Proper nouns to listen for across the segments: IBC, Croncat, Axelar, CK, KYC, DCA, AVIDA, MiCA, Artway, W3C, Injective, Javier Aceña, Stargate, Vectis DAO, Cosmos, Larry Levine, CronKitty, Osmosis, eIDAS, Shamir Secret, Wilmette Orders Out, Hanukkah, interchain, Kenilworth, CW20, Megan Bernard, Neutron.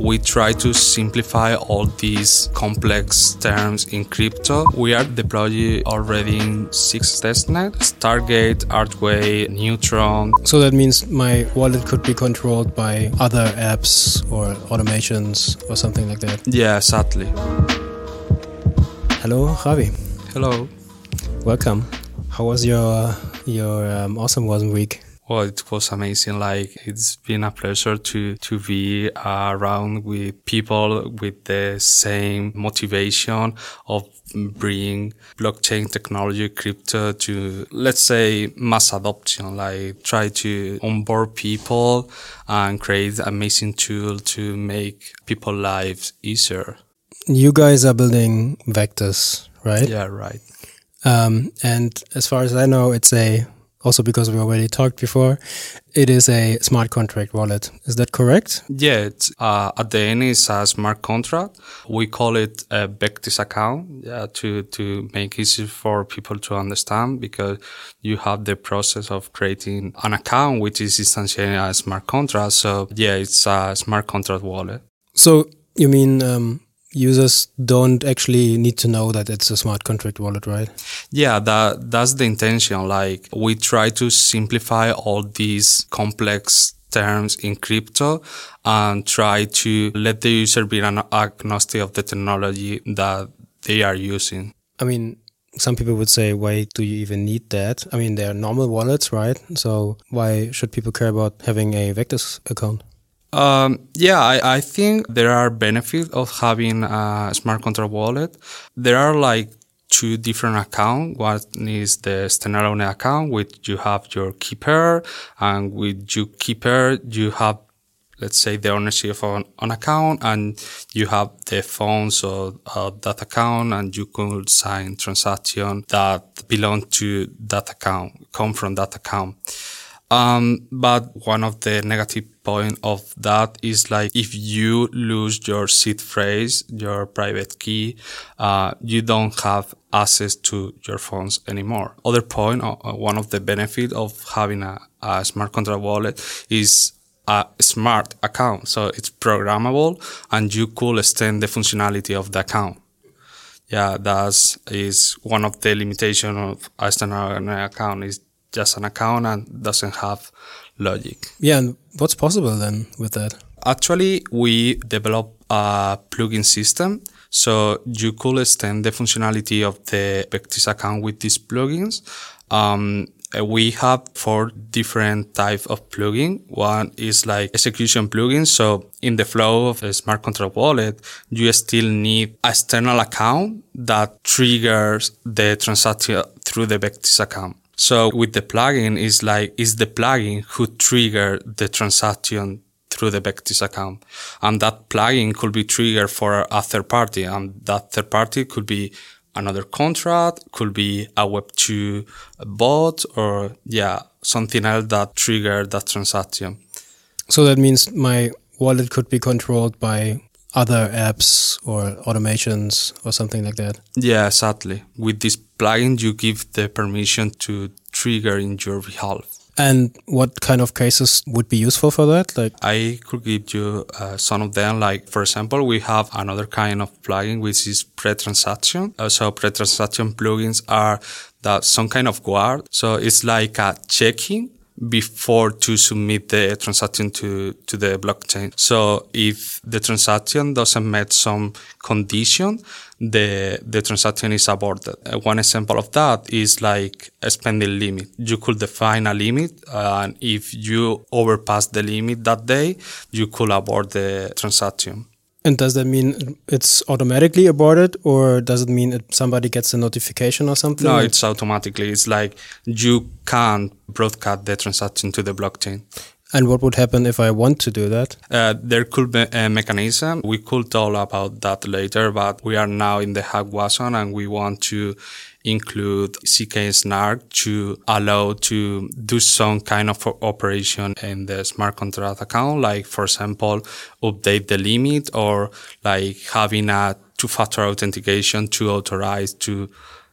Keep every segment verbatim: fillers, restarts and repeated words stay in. We try to simplify all these complex terms in crypto. We are deployed already in six testnets: Stargate, Artway, Neutron. So that means my wallet could be controlled by other apps or automations or something like that? Yeah, sadly. Hello, Javi. Hello. Welcome. How was your, your um, awesome wasm week? Well, it was amazing. Like, it's been a pleasure to, to be uh, around with people with the same motivation of bringing blockchain technology, crypto to, let's say, mass adoption. Like, try to onboard people and create amazing tool to make people's lives easier. You guys are building Vectis, right? Yeah, right. Um, and as far as I know, it's a... Also, because we already talked before, it is a smart contract wallet. Is that correct? Yeah, it's, uh, at the end, it's a smart contract. We call it a Vectis account yeah, to, to make it easy for people to understand, because you have the process of creating an account, which is essentially a smart contract. So, yeah, it's a smart contract wallet. So, you mean... Um users don't actually need to know that it's a smart contract wallet, right? Yeah, that that's the intention. Like, we try to simplify all these complex terms in crypto and try to let the user be an agnostic of the technology that they are using. I mean, some people would say, why do you even need that? I mean, they are normal wallets, right? So why should people care about having a Vectis account? Um, yeah, I, I think there are benefits of having a smart contract wallet. There are like two different accounts. One is the standalone account, which you have your key pair, and with your key pair, you have, let's say, the ownership of an, an account, and you have the funds of, of that account, and you could sign transactions that belong to that account, come from that account. Um, but one of the negative points of that is, like, if you lose your seed phrase, your private key, uh, you don't have access to your funds anymore. Other point, uh, one of the benefits of having a, a smart contract wallet is a smart account. So it's programmable and you could extend the functionality of the account. Yeah, that is one of the limitations of a standard account, is just an account and doesn't have logic. Yeah, and what's possible then with that? Actually, we developed a plugin system, so you could extend the functionality of the Vectis account with these plugins. Um, we have four different types of plugin. One is like execution plugins. So in the flow of a smart contract wallet, you still need a external account that triggers the transaction through the Vectis account. So with the plugin, is like, is the plugin who trigger the transaction through the Vectis account. And that plugin could be triggered for a third party. And that third party could be another contract, could be a web two bot, or yeah, something else that triggered that transaction. So that means my wallet could be controlled by other apps or automations or something like that? Yeah, sadly. With this plugin, you give the permission to trigger in your behalf. And what kind of cases would be useful for that? Like, I could give you uh, some of them. Like, for example, we have another kind of plugin, which is pre-transaction. Uh, so pre-transaction plugins are that some kind of guard. So it's like a checking before to submit the transaction to, to the blockchain. So if the transaction doesn't meet some condition, the, the transaction is aborted. Uh, one example of that is like a spending limit. You could define a limit, uh, and if you overpass the limit that day, you could abort the transaction. And does that mean it's automatically aborted, or does it mean it, somebody gets a notification or something? No, it's automatically. It's like you can't broadcast the transaction to the blockchain. And what would happen if I want to do that? Uh, there could be a mechanism. We could talk about that later, but we are now in the hack wasm and we want to include C K and Snark to allow to do some kind of operation in the smart contract account, like, for example, update the limit, or like having a two-factor authentication to authorize to,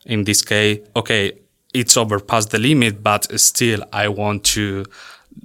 in this case, okay, it's overpassed the limit, but still I want to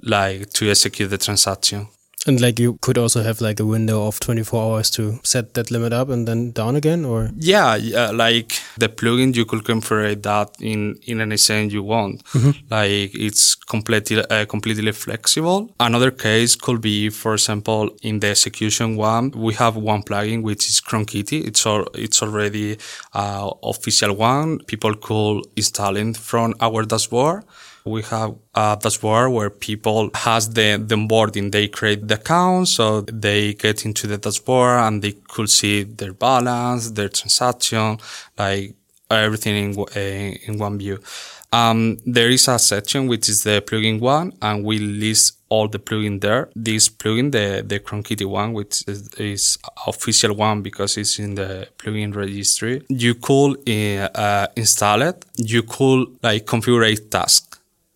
like to execute the transaction. And like you could also have like a window of twenty-four hours to set that limit up and then down again, or? Yeah, yeah, like the plugin, you could configure that in, in any sense you want. Mm-hmm. Like it's completely, uh, completely flexible. Another case could be, for example, in the execution one, we have one plugin, which is CronKitty. It's all, it's already uh, official one. People could install it from our dashboard. We have a dashboard where people has the, the onboarding. They create the account, so they get into the dashboard and they could see their balance, their transaction, like everything in, uh, in one view. Um, there is a section which is the plugin one, and we list all the plugin there. This plugin, the, the CronKitty one, which is, is official one because it's in the plugin registry. You could uh, uh, install it. You could like configure a task.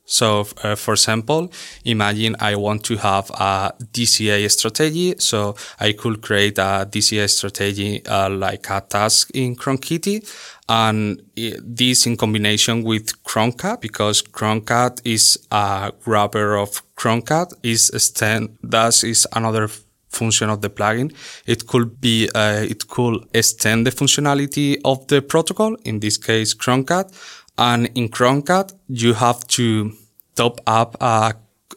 So, uh, for example, imagine I want to have a D C A strategy. So I could create a D C A strategy, uh, like a task in CronKitty. And this in combination with Croncat, because Croncat is a wrapper of Croncat, is extend, that is another function of the plugin. It could be, uh, it could extend the functionality of the protocol, in this case, Croncat. And in Croncat, you have to top up a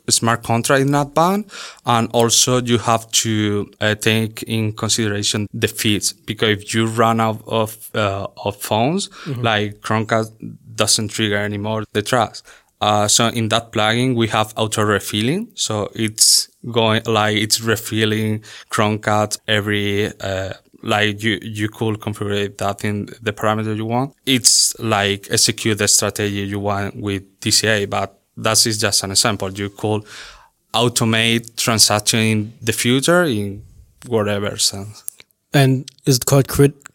smart contract in advance, and also you have to uh, take in consideration the fees, because if you run out of uh, of phones, mm-hmm. like Croncat doesn't trigger anymore the trust. Uh, so in that plugin, we have auto refilling, so it's going like it's refilling Croncat every. Uh, Like you, you could configure that in the parameter you want. It's like execute the strategy you want with D C A, but that is just an example. You could automate transaction in the future in whatever sense. And is it called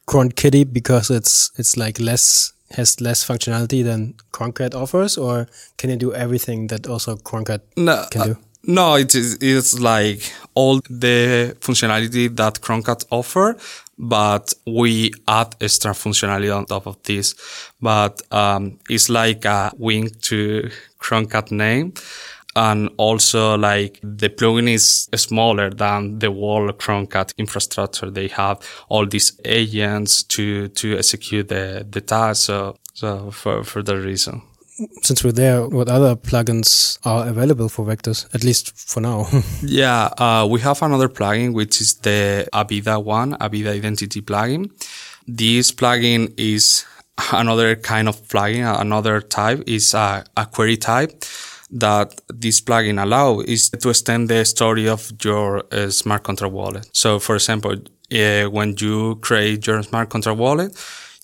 CronKitty because it's, it's like less, has less functionality than Croncat offers, or can it do everything that also Croncat no, can do? Uh, No, it is, it's like all the functionality that Croncat offer, but we add extra functionality on top of this. But, um, it's like a wink to Croncat name. And also like the plugin is smaller than the whole Croncat infrastructure. They have all these agents to, to execute the, the task. So, so for, for that reason. Since we're there, what other plugins are available for Vectis, at least for now? yeah, uh, we have another plugin, which is the AVIDA one, AVIDA Identity plugin. This plugin is another kind of plugin, another type, is a, a query type that this plugin allows is to extend the story of your uh, smart contract wallet. So, for example, uh, when you create your smart contract wallet,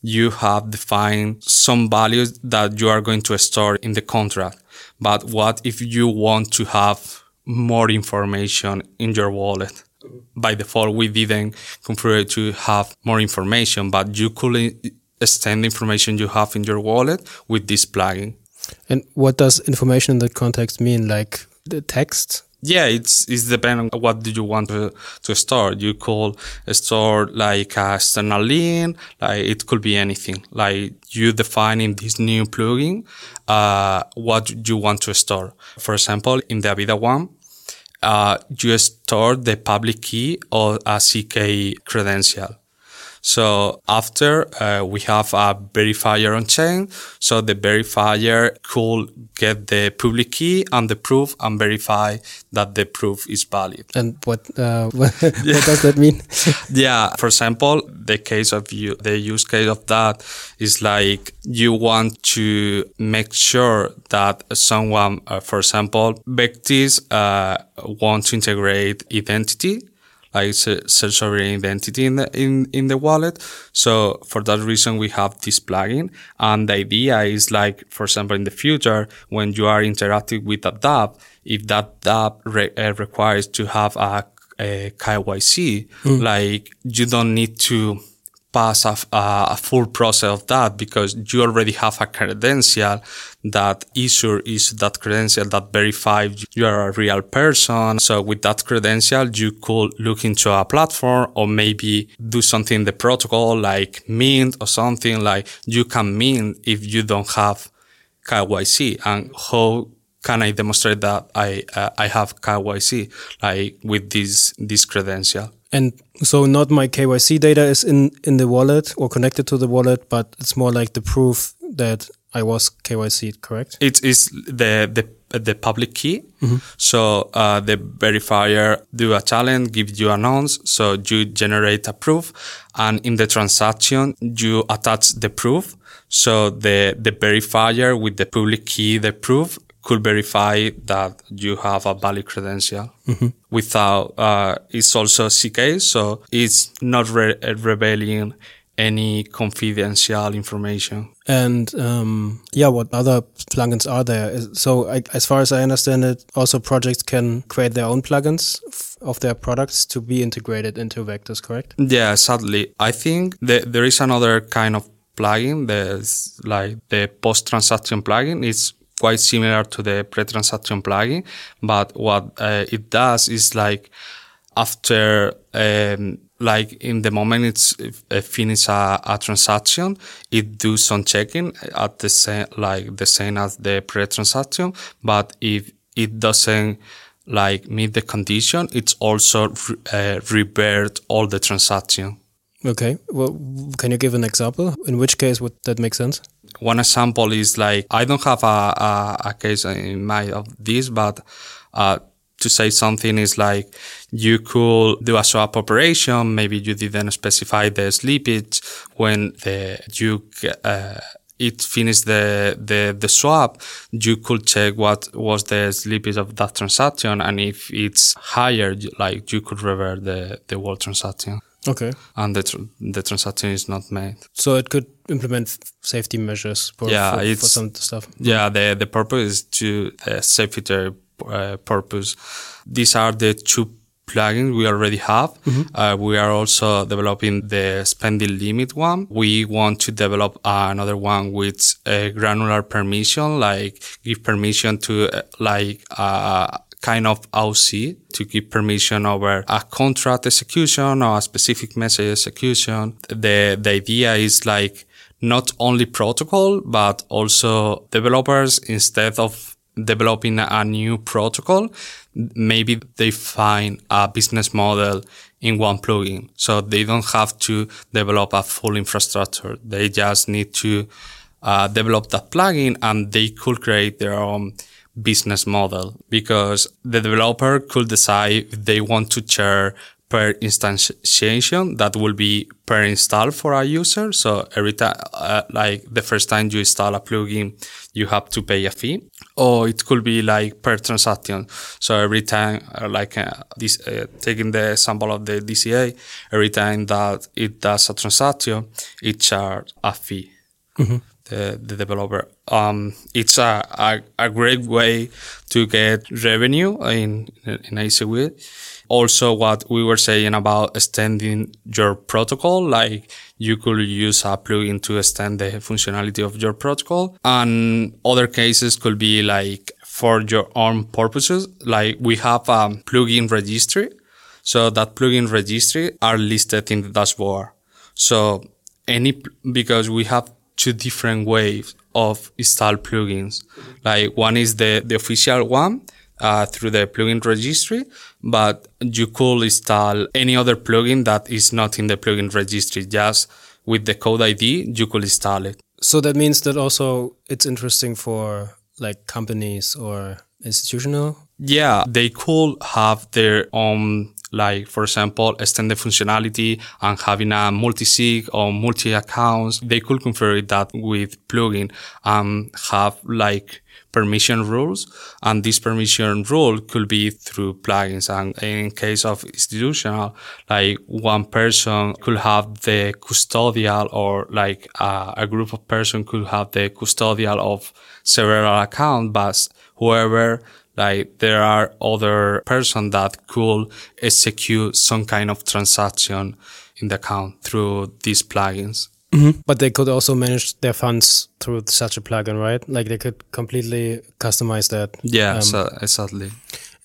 you have defined some values that you are going to store in the contract. But what if you want to have more information in your wallet? By default, we didn't configure it to have more information, but you could extend the information you have in your wallet with this plugin. And what does information in that context mean? Like the text? Yeah, it's, it's depending on what do you want to, to store. You could store like a external link, like it could be anything. Like you define in this new plugin, uh, what you want to store. For example, in the AVIDA one, uh, you store the public key or a C K credential. So after, uh, we have a verifier on chain. So the verifier could get the public key and the proof and verify that the proof is valid. And what, uh, what, yeah. what does that mean? yeah. For example, the case of you, the use case of that is like you want to make sure that someone, uh, for example, Vectis, uh, wants to integrate identity. Like self-sovereign identity in the, in, in the wallet. So for that reason, we have this plugin. And the idea is like, for example, in the future, when you are interacting with a dApp, if that dApp re- uh, requires to have a, a K Y C, mm. like you don't need to pass a, a full process of that because you already have a credential that issuer is that credential that verifies you are a real person. So with that credential, you could look into a platform or maybe do something in the protocol like mint or something like you can mint if you don't have K Y C. And how can I demonstrate that I uh, I have K Y C, like with this this credential? And so not my K Y C data is in, in the wallet or connected to the wallet, but it's more like the proof that I was K Y C'd, correct? It is the the, the public key. Mm-hmm. So uh, the verifier do a challenge, give you a nonce, so you generate a proof, and in the transaction you attach the proof. So the, the verifier with the public key, the proof, could verify that you have a valid credential. Mm-hmm. Without, uh, it's also C K, so it's not re- revealing any confidential information. And um, yeah, what other plugins are there? So I, as far as I understand it, also projects can create their own plugins f- of their products to be integrated into Vectis, correct? Yeah, sadly. I think that there is another kind of plugin, there's like the post-transaction plugin. It's quite similar to the pre-transaction plugin, but what uh, it does is like after, um, like in the moment it's uh, finished a, a transaction, it do some checking at the same, like the same as the pre-transaction, but if it doesn't like meet the condition, it's also re- uh, revert all the transaction. Okay. Well, can you give an example? In which case would that make sense? One example is like, I don't have a, a, a case in mind of this, but uh, to say something is like, you could do a swap operation. Maybe you didn't specify the slippage when the, you, uh, it finished the, the, the swap. You could check what was the slippage of that transaction. And if it's higher, like you could revert the, the whole transaction. Okay. And the tr- the transaction is not made. So it could implement f- safety measures for, yeah, for, for some stuff. Yeah, the, the purpose is to uh, safety uh, purpose. These are the two plugins we already have. Mm-hmm. Uh, we are also developing the spending limit one. We want to develop uh, another one with a granular permission, like give permission to uh, like... Uh, kind of O C to give permission over a contract execution or a specific message execution. The, the idea is like not only protocol, but also developers, instead of developing a new protocol, maybe they find a business model in one plugin. So they don't have to develop a full infrastructure. They just need to uh, develop that plugin, and they could create their own business model, because the developer could decide if they want to share per instantiation. That will be per install for a user. So every time, uh, like the first time you install a plugin, you have to pay a fee. Or it could be like per transaction. So every time, uh, like uh, this, uh, taking the example of the D C A, every time that it does a transaction, it charges a fee. Mm-hmm. The, the developer. Um, it's a, a, a great way to get revenue in, in easy way. Also, what we were saying about extending your protocol, like you could use a plugin to extend the functionality of your protocol. And other cases could be like for your own purposes. Like we have a plugin registry. So that plugin registry are listed in the dashboard. So any, because we have two different waves of install plugins. Like one is the, the official one uh, through the plugin registry, but you could install any other plugin that is not in the plugin registry. Just with the code I D, you could install it. So that means that also it's interesting for like companies or institutional? Yeah, they could have their own, like, for example, extended functionality and having a multi-sig or multi-accounts. They could configure that with plugin and have like permission rules. And this permission rule could be through plugins. And in case of institutional, like one person could have the custodial, or like a, a group of person could have the custodial of several accounts, but whoever, like there are other person that could execute some kind of transaction in the account through these plugins. Mm-hmm. But they could also manage their funds through such a plugin, right? Like they could completely customize that. Yeah, um, so, exactly.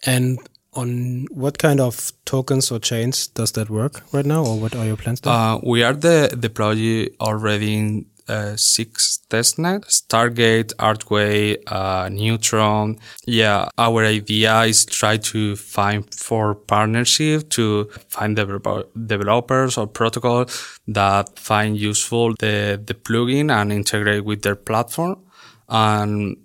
And on what kind of tokens or chains does that work right now? Or what are your plans? Uh, we are the, the project already in uh, six testnet, Stargate, Artway, uh, Neutron. Yeah, our idea is try to find for partnership to find dev- developers or protocol that find useful the, the plugin and integrate with their platform. And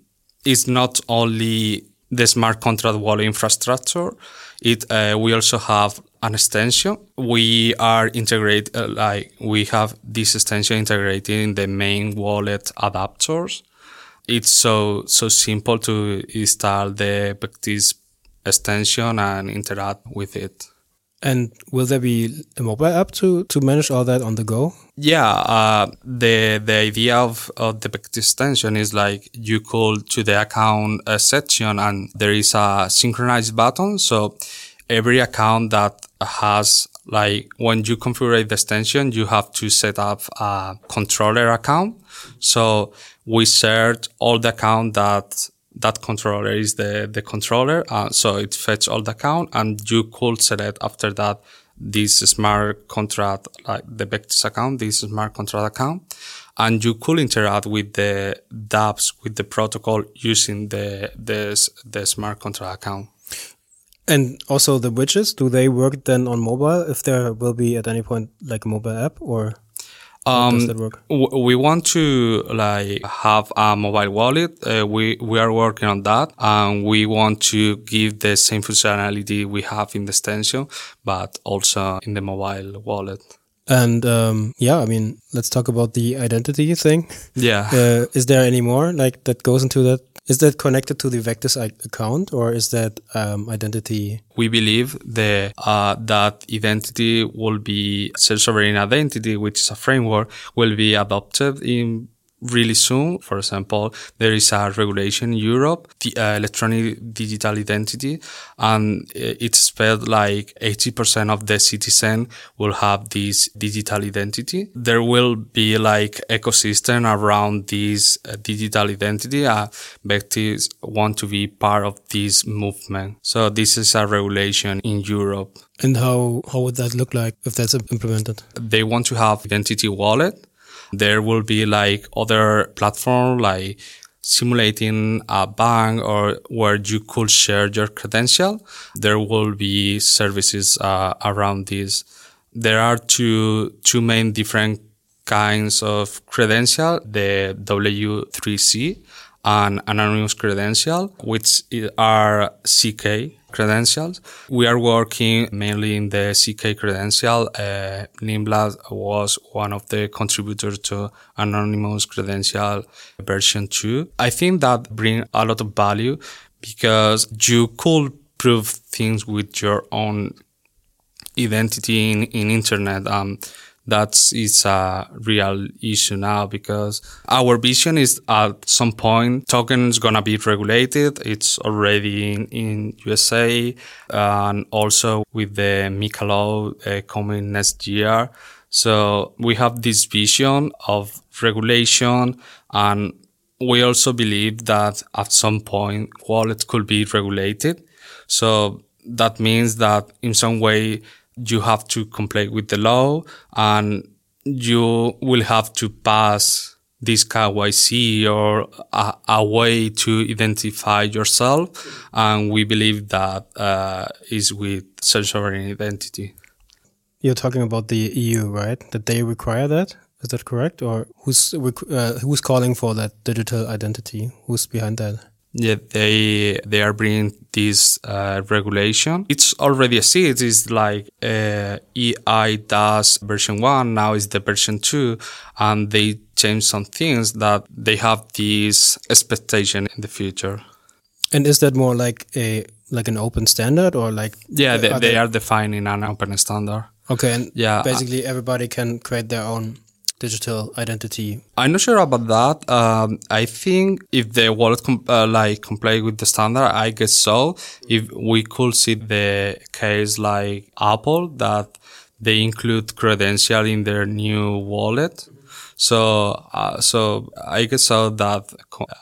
it's not only the smart contract wallet infrastructure. It, uh, we also have an extension. We are integrate, uh, like we have this extension integrated in the main wallet adapters. It's so, so simple to install the Vectis extension and interact with it. And will there be a mobile app to, to manage all that on the go? Yeah, uh, the the idea of, of the Vectis extension is like you call to the account uh, section and there is a synchronized button. So every account that has, like when you configure the extension, you have to set up a controller account. So we search all the account that That controller is the, the controller. Uh, so it fetch all the account and you could select after that this smart contract, like the Vectis account, this smart contract account. And you could interact with the dApps, with the protocol using the, the, the smart contract account. And also the widgets, do they work then on mobile if there will be at any point like a mobile app or? Um, Does that work? W- we want to like have a mobile wallet. Uh, we, we are working on that and we want to give the same functionality we have in the extension, but also in the mobile wallet. And, um, yeah, I mean, let's talk about the identity thing. Yeah. Uh, is there any more like that goes into that? Is that connected to the Vectis account or is that um, identity? We believe the, uh, that identity will be self-sovereign identity, which is a framework, will be adopted in really soon. For example, there is a regulation in Europe, the uh, electronic digital identity, and it's spelled like eighty percent of the citizen will have this digital identity. There will be like ecosystem around this uh, digital identity. Uh, Vectis want to be part of this movement. So this is a regulation in Europe. And how, how would that look like if that's implemented? They want to have identity wallet. There will be like other platform like simulating a bank or where you could share your credential. There will be services uh, around this. There are two, two main different kinds of credential, the W three C and anonymous credential, which are C K credentials. We are working mainly in the C K credential. Uh, Nym Labs was one of the contributors to anonymous credential version two. I think that brings a lot of value because you could prove things with your own identity in, in internet. Um, That is a real issue now because our vision is at some point token is going to be regulated. It's already in, in U S A and also with the MiCA law uh, coming next year. So we have this vision of regulation and we also believe that at some point wallet could be regulated. So that means that in some way, you have to comply with the law and you will have to pass this K Y C or a, a way to identify yourself. And we believe that uh, is with self-sovereign identity. You're talking about the E U, right? That they require that? Is that correct? Or who's uh, who's calling for that digital identity? Who's behind that? Yeah, they they are bringing this uh, regulation. It's already a see. It is like uh, eIDAS version one. Now is the version two, and they changed some things that they have this expectation in the future. And is that more like a like an open standard or like? Yeah, they are, they, they are defining an open standard. Okay, and yeah, basically everybody can create their own digital identity. I'm not sure about that. Um, I think if the wallet comp- uh, like comply with the standard, I guess so. If we could see the case like Apple that they include credential in their new wallet, so uh, so I guess so that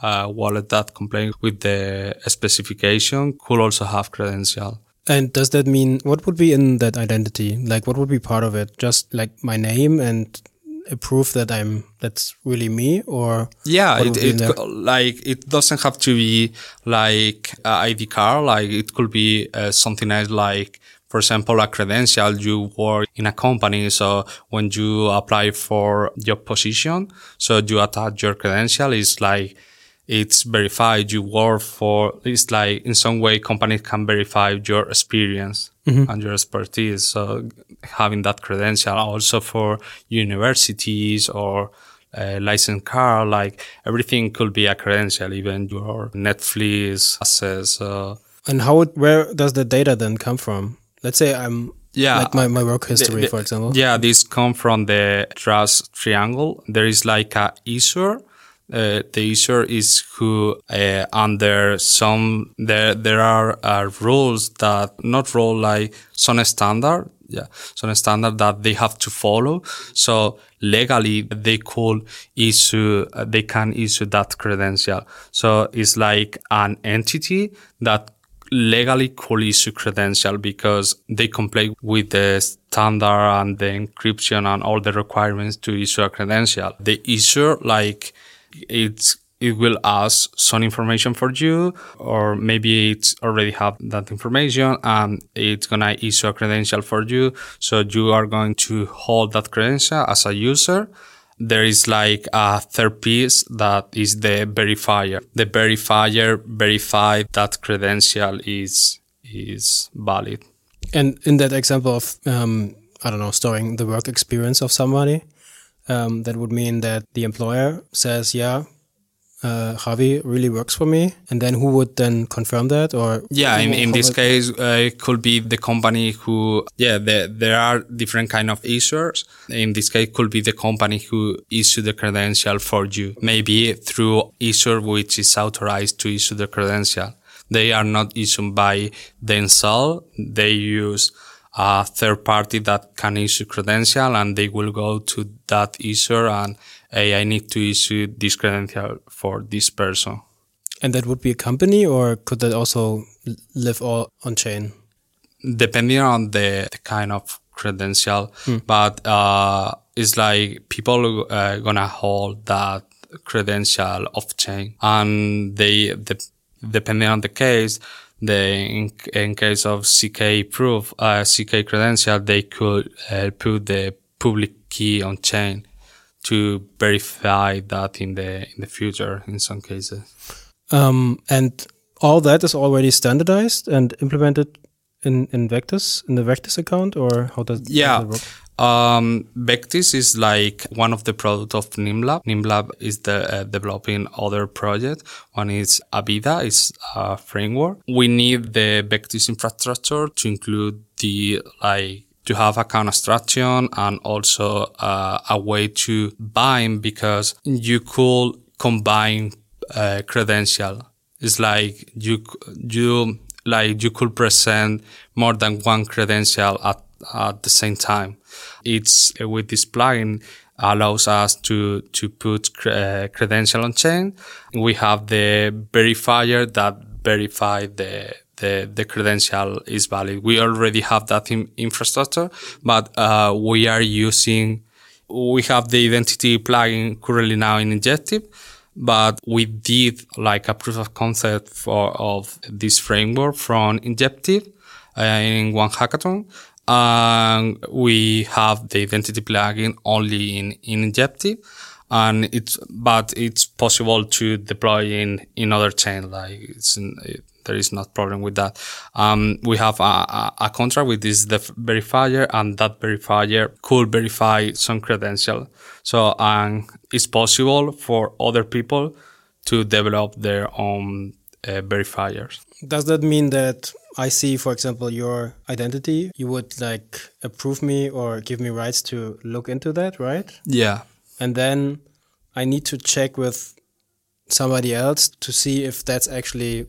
uh, wallet that comply with the specification could also have credential. And does that mean what would be in that identity? Like what would be part of it? Just like my name and a proof that I'm that's really me, or yeah, it, it co- like it doesn't have to be like an I D card. Like it could be uh, something else, like for example, a credential. You work in a company, so when you apply for your position, so you attach your credential. It's like it's verified. You work for. It's like in some way, companies can verify your experience. Mm-hmm. And your expertise. So having that credential also for universities or a licensed card, like everything could be a credential, even your Netflix access. Uh, and how, where does the data then come from? Let's say I'm, yeah, like my, my work history, the, the, for example. Yeah, these come from the trust triangle. There is like a issuer. Uh, the issuer is who uh, under some there there are uh, rules that not rule like some standard yeah some standard that they have to follow, so legally they could issue uh, they can issue that credential. So it's like an entity that legally could issue credential because they comply with the standard and the encryption and all the requirements to issue a credential. The issuer like It's, it will ask some information for you, or maybe it's already have that information and it's going to issue a credential for you. So you are going to hold that credential as a user. There is like a third piece that is the verifier. The verifier verified that credential is, is valid. And in that example of, um, I don't know, storing the work experience of somebody, Um, that would mean that the employer says, yeah, uh, Javi really works for me. And then who would then confirm that? Or yeah, in, in this it? case, uh, it could be the company who, yeah, the, there are different kind of issuers. In this case, it could be the company who issued the credential for you. Maybe through issuer which is authorized to issue the credential. They are not issued by themselves. They use a third party that can issue credential, and they will go to that issuer and, hey, I need to issue this credential for this person. And that would be a company, or could that also live all on chain? Depending on the, the kind of credential, hmm. but uh, it's like people are gonna hold that credential off chain, and they, the, depending on the case, The, in, in case of C K proof, uh, C K credential, they could uh, put the public key on chain to verify that in the in the future in some cases. Um, and all that is already standardized and implemented in, in Vectis, in the Vectis account, or how does, yeah. how does it work? Um, Vectis is like one of the products of Nym Labs. Nym Labs is the, uh, developing other projects. One is AVIDA, it's a framework. We need the Vectis infrastructure to include the, like, to have account abstraction and also uh, a way to bind, because you could combine uh, credential. It's like you, you, like you could present more than one credential at at the same time. It's uh, with this plugin allows us to to put cre- uh, credential on chain. We have the verifier that verify the the the credential is valid. We already have that in infrastructure, but uh we are using we have the identity plugin currently now in Injective, but we did like a proof of concept for of this framework from Injective uh, in one hackathon. And we have the identity plugin only in, in Injective, and it's, but it's possible to deploy in, in other chain. Like it's, it, there is not problem with that. Um, we have a, a, a contract with this def- verifier, and that verifier could verify some credential. So, and it's possible for other people to develop their own uh, verifiers. Does that mean that I see, for example, your identity, you would like approve me or give me rights to look into that, right? Yeah. And then I need to check with somebody else to see if that's actually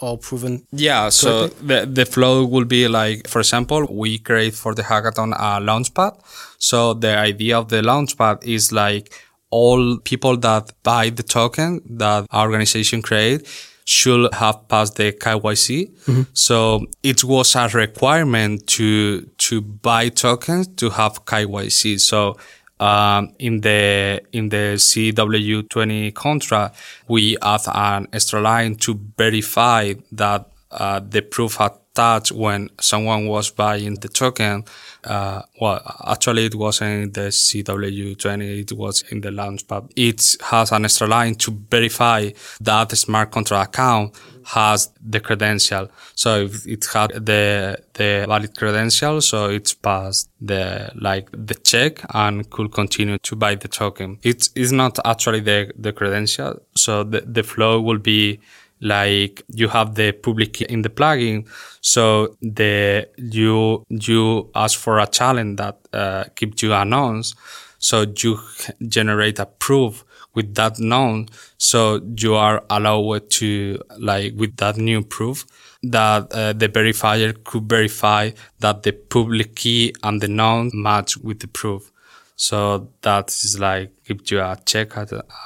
all proven. Yeah. So the, the flow will be like, for example, we create for the hackathon a launchpad. So the idea of the launchpad is like all people that buy the token that our organization create should have passed the K Y C. Mm-hmm. So it was a requirement to, to buy tokens to have K Y C. So Um, in the in the C W twenty contract, we add an extra line to verify that uh, the proof had touched when someone was buying the token. Uh, well, actually, it wasn't in the C W twenty; it was in the Launchpad. It has an extra line to verify that the smart contract account has the credential. So if it had the the valid credential, so it's passed the like the check and could continue to buy the token. It is not actually the the credential. So the the flow will be like you have the public key in the plugin. So the you you ask for a challenge that uh, keeps you anonymous. So you generate a proof with that known, so you are allowed to, like, with that new proof, that uh, the verifier could verify that the public key and the known match with the proof. So that is like, gives you a check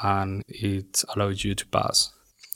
and it allows you to pass.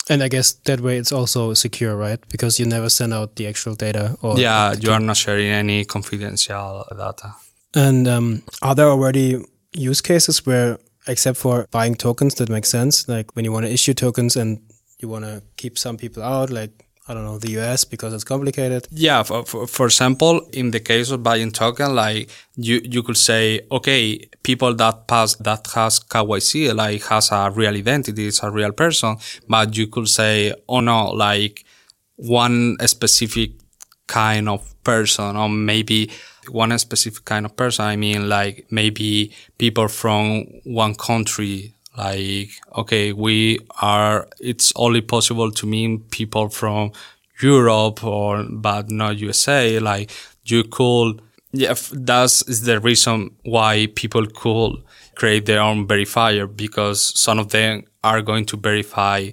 And I guess that way it's also secure, right? Because you never send out the actual data. Or yeah, you are not sharing any confidential data. And um, are there already use cases where, except for buying tokens, that makes sense, like when you want to issue tokens and you want to keep some people out, like, I don't know, the U S, because it's complicated? Yeah, for, for, for example, in the case of buying token, like you, you could say, okay, people that pass, that has K Y C, like has a real identity, it's a real person, but you could say, oh no, like one specific kind of person, or maybe one specific kind of person. I mean, like maybe people from one country, like, okay, we are, it's only possible to meet people from Europe or, but not U S A. Like you could, yeah, that's is the reason why people could create their own verifier, because some of them are going to verify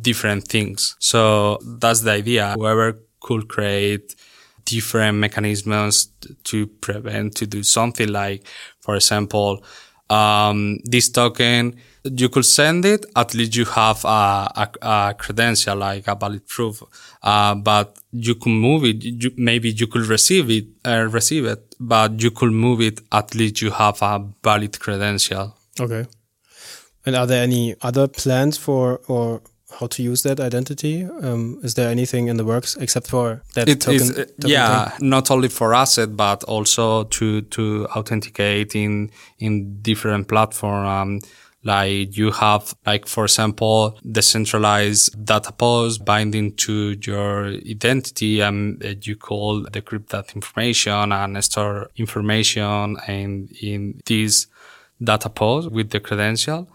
different things. So that's the idea. Whoever could create different mechanisms to prevent to do something, like, for example, um, this token, you could send it, at least you have a, a, a credential, like a valid proof, uh, but you could move it, you, maybe you could receive it, uh, receive it, but you could move it, at least you have a valid credential. Okay. And are there any other plans for, or how to use that identity? Um, is there anything in the works except for that it token? Is, uh, token yeah, thing? Not only for asset, but also to to authenticate in in different platform. Um, like you have, like for example, decentralized data pods binding to your identity, and um, you call decrypt that information and store information in in these data pods with the credential.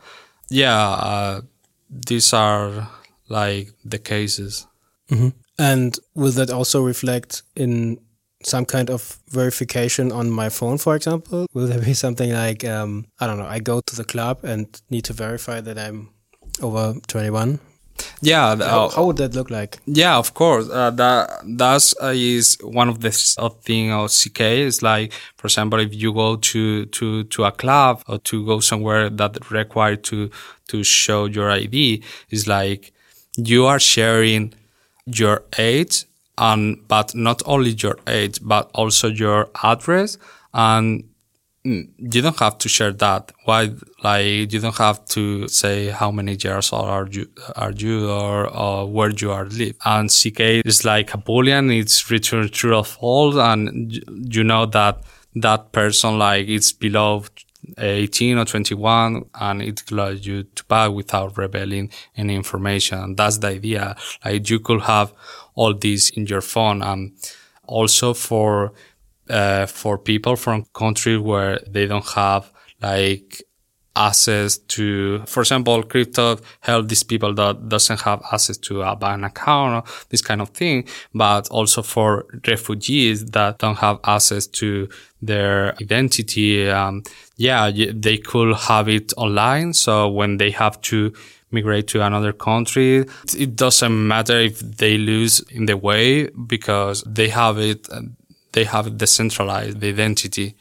Yeah. Uh, These are like the cases. Mm-hmm. And will that also reflect in some kind of verification on my phone, for example? Will there be something like, um, I don't know, I go to the club and need to verify that I'm over twenty-one? Yeah. The, how, how would that look like? Yeah, of course. Uh, that that uh, is one of the thing of C K. It's like, for example, if you go to, to, to a club or to go somewhere that require to to show your I D, it's like you are sharing your age, and but not only your age, but also your address, and you don't have to share that. Why? Like, you don't have to say how many years are you, are you, or, or where you are live. And C K is like a Boolean. It's return true or false, and you know that that person, like, it's below eighteen or twenty-one, and it allows you to buy without revealing any information. That's the idea. Like, you could have all this in your phone, and also for. Uh, for people from countries where they don't have, like, access to, for example, crypto help these people that doesn't have access to a bank account, or this kind of thing, but also for refugees that don't have access to their identity. Um, yeah, they could have it online. So when they have to migrate to another country, it doesn't matter if they lose in the way, because they have it. They have decentralized the identity.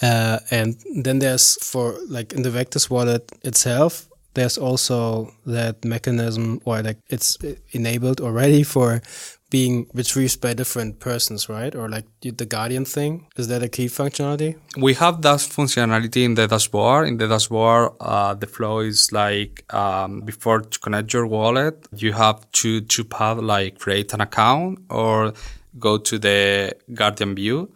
Uh, and then there's, for like in the Vectis wallet itself, there's also that mechanism, or like it's enabled already for being retrieved by different persons, right? Or like the Guardian thing? Is that a key functionality? We have that functionality in the dashboard. In the dashboard, uh, the flow is like um, before to connect your wallet, you have to, to path like create an account or go to the Guardian view.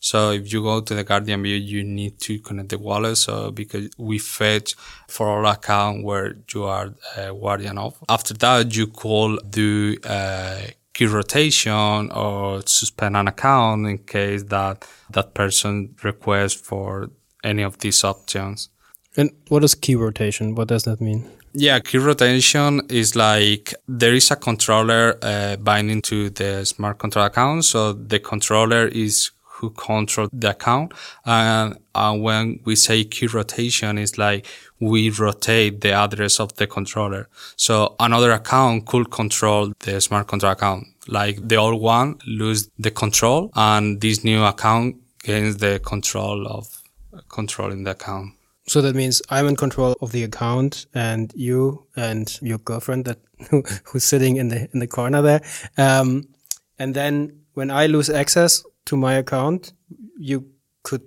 So if you go to the Guardian view, you need to connect the wallet. So because we fetch for all account where you are a guardian of. After that, you could do a key rotation or suspend an account in case that that person requests for any of these options. And what is key rotation? What does that mean? Yeah, key rotation is like there is a controller uh, binding to the smart contract account. So the controller is who control the account. And uh, when we say key rotation, it's like we rotate the address of the controller. So another account could control the smart contract account. Like the old one lose the control and this new account gains the control of controlling the account. So that means I'm in control of the account, and you and your girlfriend that who, who's sitting in the in the corner there. Um, and then when I lose access to my account, you could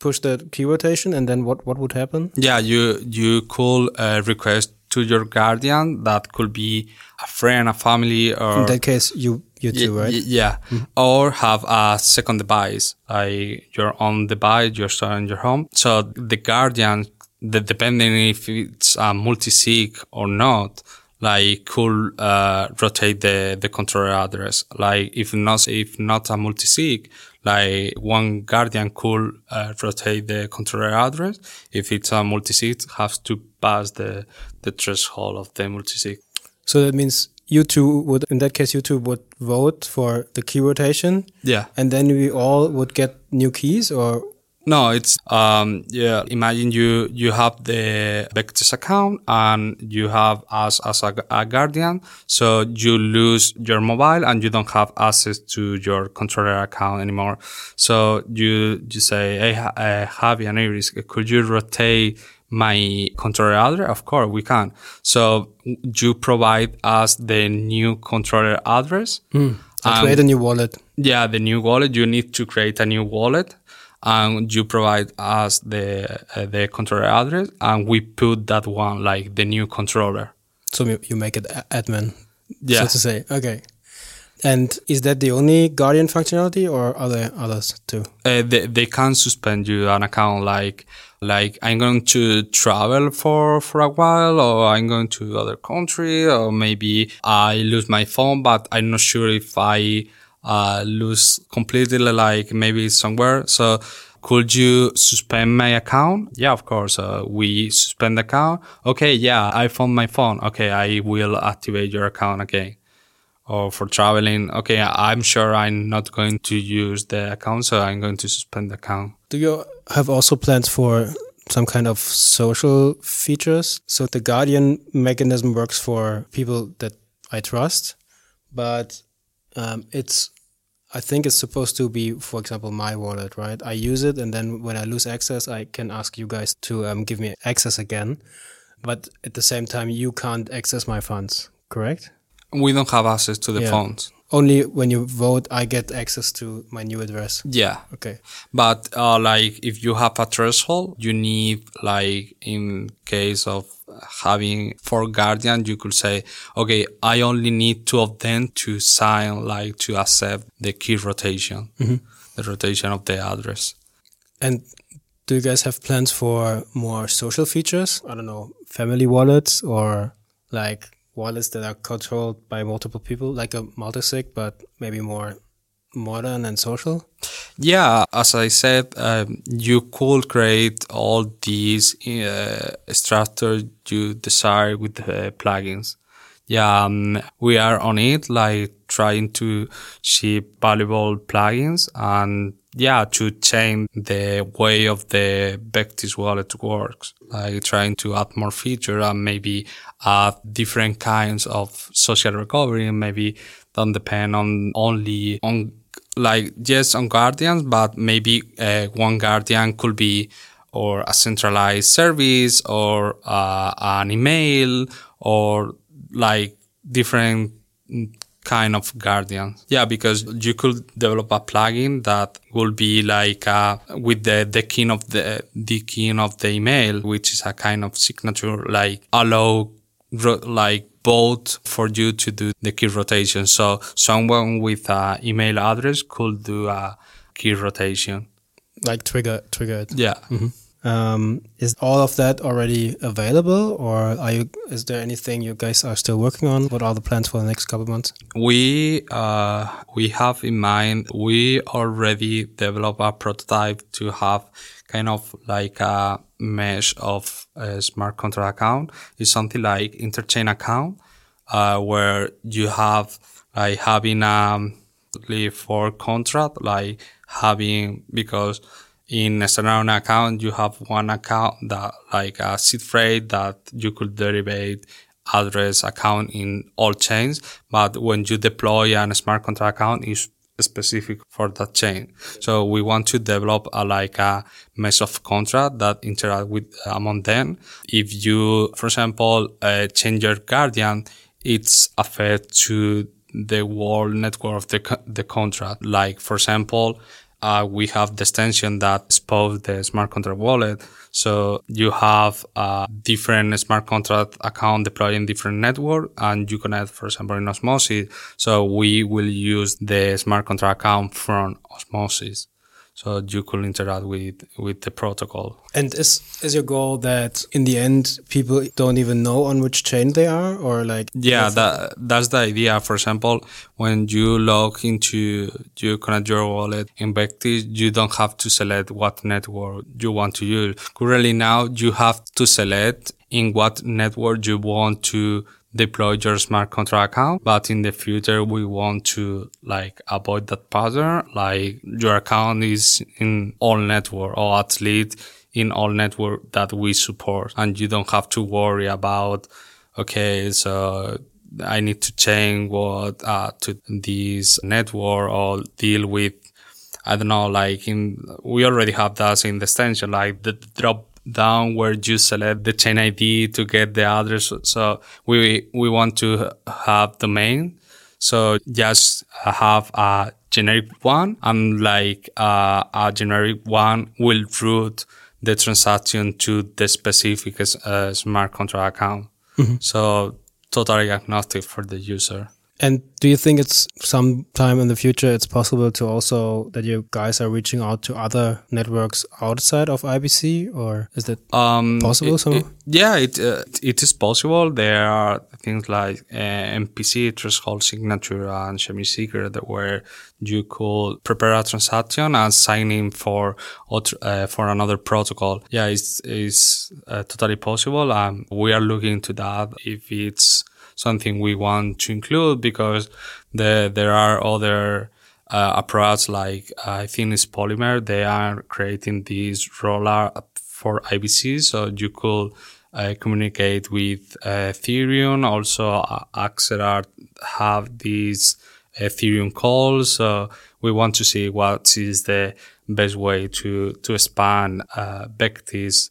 push the key rotation, and then what, what would happen? Yeah, you you could uh, request to your guardian. That could be a friend, a family, or in that case, you you y- do right. Y- yeah, mm-hmm. Or have a second device, like your own device, your store in your home. So the guardian, the, depending if it's a multi-sig or not, like could uh, rotate the, the controller address. Like if not if not a multi-sig, like one guardian could uh, rotate the controller address. If it's a multi-sig, it has to pass the the threshold of the multi-sig. So that means you two would, in that case, you two would vote for the key rotation. Yeah, and then we all would get new keys, or. No, it's, um, yeah, imagine you, you have the Vectis account and you have us as a, a guardian. So you lose your mobile and you don't have access to your controller account anymore. So you, you say, hey, uh, Javi and Iris, could you rotate my controller address? Of course, we can. So you provide us the new controller address. Hmm. I create a new wallet. Yeah, the new wallet. You need to create a new wallet. And you provide us the uh, the controller address, and we put that one like the new controller. So you make it admin, yeah. So to say. Okay. And is that the only Guardian functionality, or are there others too? Uh, they they can suspend you an account, like like I'm going to travel for for a while, or I'm going to other country, or maybe I lose my phone, but I'm not sure if I. Uh, lose completely, like maybe somewhere. So could you suspend my account? Yeah, of course. Uh, we suspend the account. Okay. Yeah. I found my phone. Okay. I will activate your account again. Or for traveling. Okay. I'm sure I'm not going to use the account. So I'm going to suspend the account. Do you have also plans for some kind of social features? So the Guardian mechanism works for people that I trust, but Um, it's, I think it's supposed to be, for example, my wallet, right? I use it, and then when I lose access, I can ask you guys to um, give me access again. But at the same time, you can't access my funds, correct? We don't have access to the yeah. funds. Only when you vote, I get access to my new address. Yeah. Okay. But uh, like if you have a threshold, you need, like in case of having four guardians, you could say, okay, I only need two of them to sign, like to accept the key rotation, mm-hmm. the rotation of the address. And do you guys have plans for more social features? I don't know, family wallets or like... wallets that are controlled by multiple people, like a multisig, but maybe more modern and social? Yeah, as I said, um, you could create all these uh, structures you desire with the plugins. Yeah, um, we are on it, like trying to ship valuable plugins and yeah, to change the way of the Vectis wallet works, like trying to add more features and maybe add different kinds of social recovery, and maybe don't depend on only on, like, yes, on guardians, but maybe uh, one guardian could be or a centralized service or uh, an email or like different kind of guardian. Yeah, because you could develop a plugin that will be like uh, with the dekin of the dekin of the email, which is a kind of signature, like allow like both for you to do the key rotation. So someone with an email address could do a key rotation, like trigger triggered. Yeah. Mm-hmm. Um, is all of that already available, or are you, is there anything you guys are still working on? What are the plans for the next couple of months? We, uh, we have in mind, we already developed a prototype to have kind of like a mesh of a smart contract account. It's something like interchain account, uh, where you have like having, um, for contract, like having, because in a standalone account, you have one account that like a seed phrase that you could derivate address account in all chains. But when you deploy a smart contract account, it's specific for that chain. So we want to develop a like a mesh of contract that interact with among them. If you, for example, uh, change your guardian, it's affect to the world network of the, co- the contract. Like, for example, Uh, we have the extension that exposes the smart contract wallet. So you have a different smart contract account deployed in different network, and you connect, for example, in Osmosis. So we will use the smart contract account from Osmosis. So you could interact with, with the protocol. And is is your goal that in the end people don't even know on which chain they are, or like? Yeah, that that's the idea. For example, when you log into, you connect your wallet in Vectis, you don't have to select what network you want to use. Currently now you have to select in what network you want to deploy your smart contract account, but in the future we want to like avoid that pattern, like your account is in all network, or at least in all network that we support, and you don't have to worry about, okay, so I need to change what uh, to this network, or deal with, I don't know, like in we already have that in the extension, like the drop down where you select the chain I D to get the address. So we we want to have domain. So just have a generic one, and like uh, a generic one will route the transaction to the specific uh, smart contract account. Mm-hmm. So totally agnostic for the user. And do you think it's sometime in the future it's possible to also that you guys are reaching out to other networks outside of I B C, or is that um, possible? It, somehow? It, yeah, it, uh, it it is possible. There are things like uh, M P C, threshold signature, and Shamir Secret, where you could prepare a transaction and sign in for otro, uh, for another protocol. Yeah, it's it's uh, totally possible, and we are looking into that if it's something we want to include, because the, there are other uh, approaches, like uh, I think it's Polymer. They are creating this roller for I B C, so you could uh, communicate with uh, Ethereum. Also, uh, Axelar have these Ethereum calls. So we want to see what is the best way to to expand uh, Vectis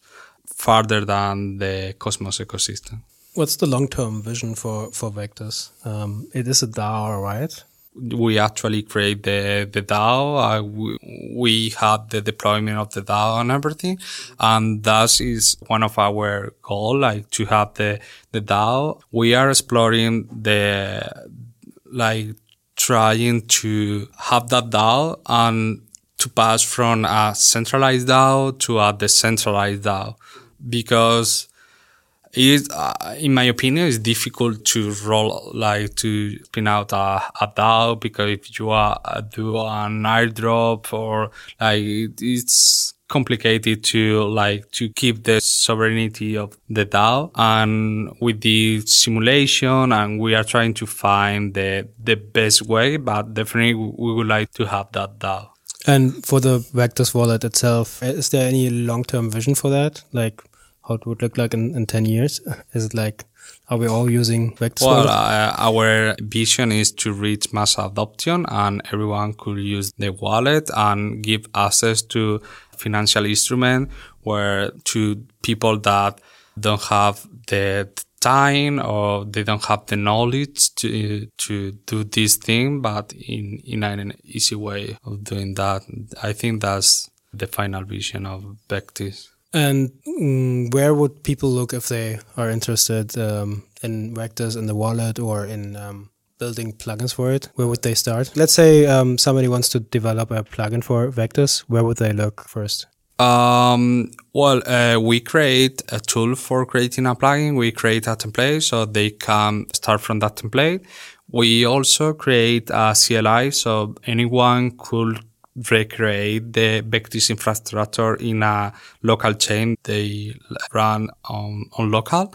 further than the Cosmos ecosystem. What's the long-term vision for, for Vectis? Um, it is a DAO, right? We actually create the, the DAO. Uh, we, we had the deployment of the DAO and everything. And that is one of our goal, like to have the, the DAO. We are exploring the, like trying to have that DAO and to pass from a centralized DAO to a decentralized DAO, because It, uh, in my opinion, it's difficult to roll, like to spin out a, a DAO, because if you uh, do an airdrop or like, it, it's complicated to like to keep the sovereignty of the DAO. And with the simulation, and we are trying to find the the best way, but definitely we would like to have that DAO. And for the Vectis wallet itself, is there any long-term vision for that? Like, how it would look like in, in ten years? Is it like, are we all using Vectis? Well, uh, our vision is to reach mass adoption, and everyone could use the wallet and give access to financial instrument where to people that don't have the time or they don't have the knowledge to to do this thing, but in, in an easy way of doing that. I think that's the final vision of Vectis. And mm, where would people look if they are interested um, in Vectis, in the wallet, or in um, building plugins for it? Where would they start? Let's say um, somebody wants to develop a plugin for Vectis. Where would they look first? Um, well, uh, we create a tool for creating a plugin. We create a template so they can start from that template. We also create a C L I so anyone could recreate the Vectis infrastructure in a local chain they run on, on local.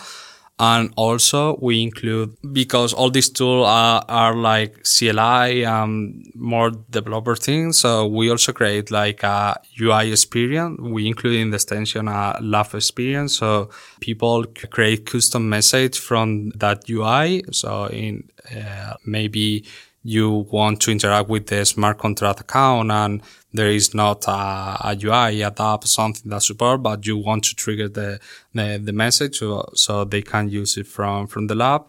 And also we include, because all these tools are, are like C L I and more developer things. So we also create like a U I experience. We include in the extension a lab experience. So people create custom message from that U I. So in uh, maybe you want to interact with the smart contract account and there is not a, a U I, a dApp, something that support, but you want to trigger the, the, the message so, so they can use it from, from the lab.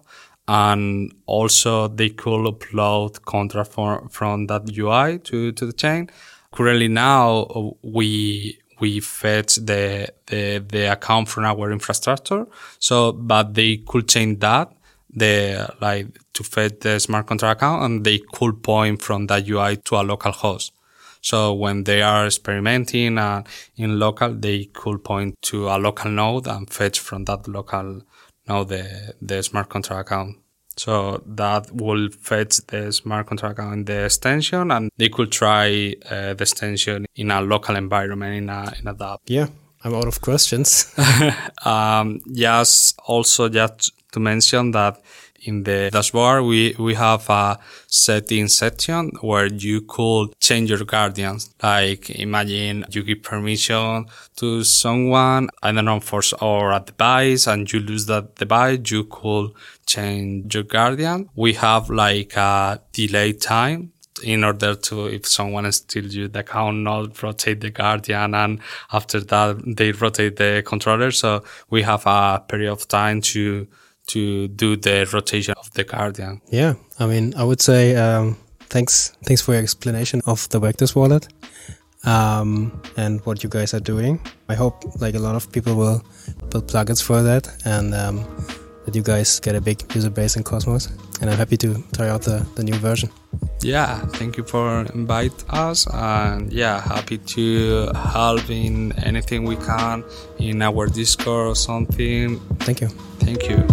And also they could upload contract for, from that U I to, to the chain. Currently now we, we fetch the, the, the account from our infrastructure. So, but they could change that. The like to fetch the smart contract account and they could point from that U I to a local host. So when they are experimenting uh, in local, they could point to a local node and fetch from that local node the, the smart contract account. So that will fetch the smart contract account in the extension and they could try uh, the extension in a local environment in a, in a dApp. Yeah, I'm out of questions. um, yes, also just to mention that in the dashboard, we, we have a setting section where you could change your guardians. Like imagine you give permission to someone, I don't know, for or a device, and you lose that device, you could change your guardian. We have like a delay time in order to, if someone steals you the account, not rotate the guardian, and after that they rotate the controller. So we have a period of time to to do the rotation of the guardian. Yeah, I mean, I would say um, thanks thanks for your explanation of the Vectis wallet um, and what you guys are doing. I hope like a lot of people will build plugins for that and um, that you guys get a big user base in Cosmos. And I'm happy to try out the, the new version. Yeah, thank you for inviting us. And yeah, happy to help in anything we can in our Discord or something. Thank you. Thank you.